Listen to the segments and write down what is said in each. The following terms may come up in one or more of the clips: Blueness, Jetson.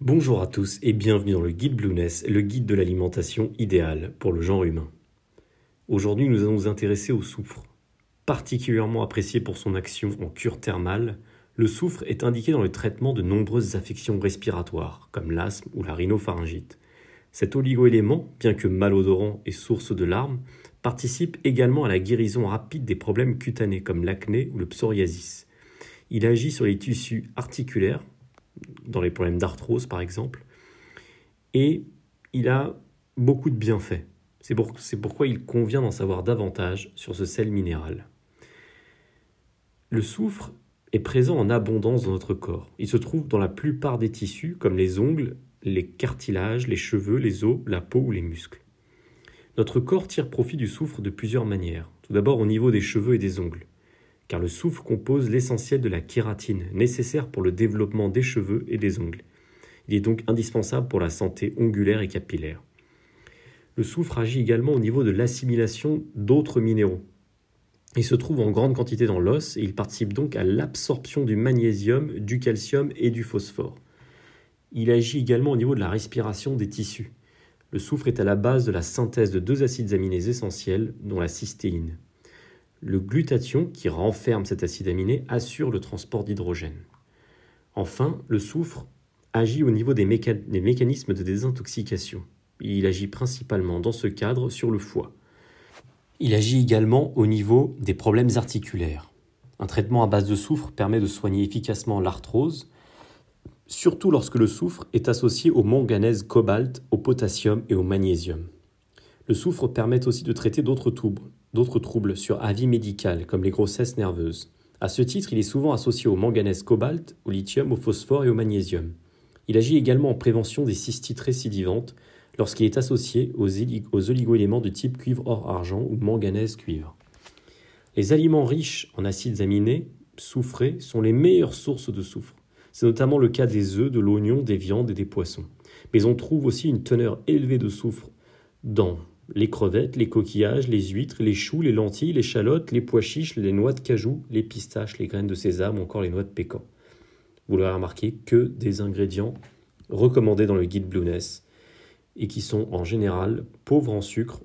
Bonjour à tous et bienvenue dans le guide Blueness, le guide de l'alimentation idéale pour le genre humain. Aujourd'hui, nous allons nous intéresser au soufre. Particulièrement apprécié pour son action en cure thermale, le soufre est indiqué dans le traitement de nombreuses affections respiratoires, comme l'asthme ou la rhinopharyngite. Cet oligoélément, bien que malodorant et source de larmes, participe également à la guérison rapide des problèmes cutanés, comme l'acné ou le psoriasis. Il agit sur les tissus articulaires, dans les problèmes d'arthrose par exemple, et il a beaucoup de bienfaits. C'est pourquoi il convient d'en savoir davantage sur ce sel minéral. Le soufre est présent en abondance dans notre corps. Il se trouve dans la plupart des tissus, comme les ongles, les cartilages, les cheveux, les os, la peau ou les muscles. Notre corps tire profit du soufre de plusieurs manières. Tout d'abord au niveau des cheveux et des ongles, car le soufre compose l'essentiel de la kératine, nécessaire pour le développement des cheveux et des ongles. Il est donc indispensable pour la santé ongulaire et capillaire. Le soufre agit également au niveau de l'assimilation d'autres minéraux. Il se trouve en grande quantité dans l'os et il participe donc à l'absorption du magnésium, du calcium et du phosphore. Il agit également au niveau de la respiration des tissus. Le soufre est à la base de la synthèse de 2 acides aminés essentiels, dont la cystéine. Le glutathion, qui renferme cet acide aminé, assure le transport d'hydrogène. Enfin, le soufre agit au niveau des mécanismes de désintoxication. Il agit principalement dans ce cadre sur le foie. Il agit également au niveau des problèmes articulaires. Un traitement à base de soufre permet de soigner efficacement l'arthrose, surtout lorsque le soufre est associé au manganèse cobalt, au potassium et au magnésium. Le soufre permet aussi de traiter d'autres troubles sur avis médical, comme les grossesses nerveuses. À ce titre, il est souvent associé au manganèse cobalt, au lithium, au phosphore et au magnésium. Il agit également en prévention des cystites récidivantes lorsqu'il est associé aux oligoéléments de type cuivre or argent ou manganèse cuivre. Les aliments riches en acides aminés soufrés sont les meilleures sources de soufre. C'est notamment le cas des œufs, de l'oignon, des viandes et des poissons. Mais on trouve aussi une teneur élevée de soufre dans les crevettes, les coquillages, les huîtres, les choux, les lentilles, les échalotes, les pois chiches, les noix de cajou, les pistaches, les graines de sésame ou encore les noix de pécan. Vous l'aurez remarqué, que des ingrédients recommandés dans le guide Blueness et qui sont en général pauvres en sucre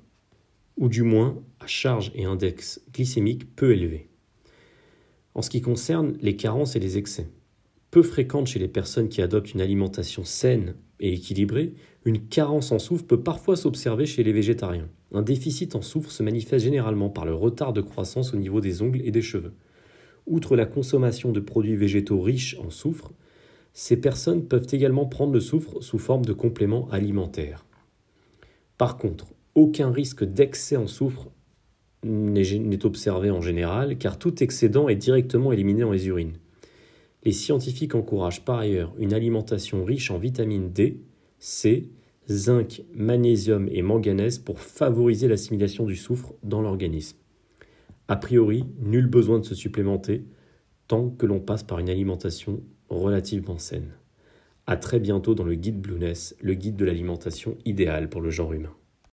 ou du moins à charge et index glycémique peu élevés. En ce qui concerne les carences et les excès, peu fréquentes chez les personnes qui adoptent une alimentation saine et équilibrée, une carence en soufre peut parfois s'observer chez les végétariens. Un déficit en soufre se manifeste généralement par le retard de croissance au niveau des ongles et des cheveux. Outre la consommation de produits végétaux riches en soufre, ces personnes peuvent également prendre le soufre sous forme de compléments alimentaires. Par contre, aucun risque d'excès en soufre n'est observé en général, car tout excédent est directement éliminé dans les urines. Les scientifiques encouragent par ailleurs une alimentation riche en vitamines D, C, zinc, magnésium et manganèse pour favoriser l'assimilation du soufre dans l'organisme. A priori, nul besoin de se supplémenter tant que l'on passe par une alimentation relativement saine. À très bientôt dans le guide Blueness, le guide de l'alimentation idéale pour le genre humain.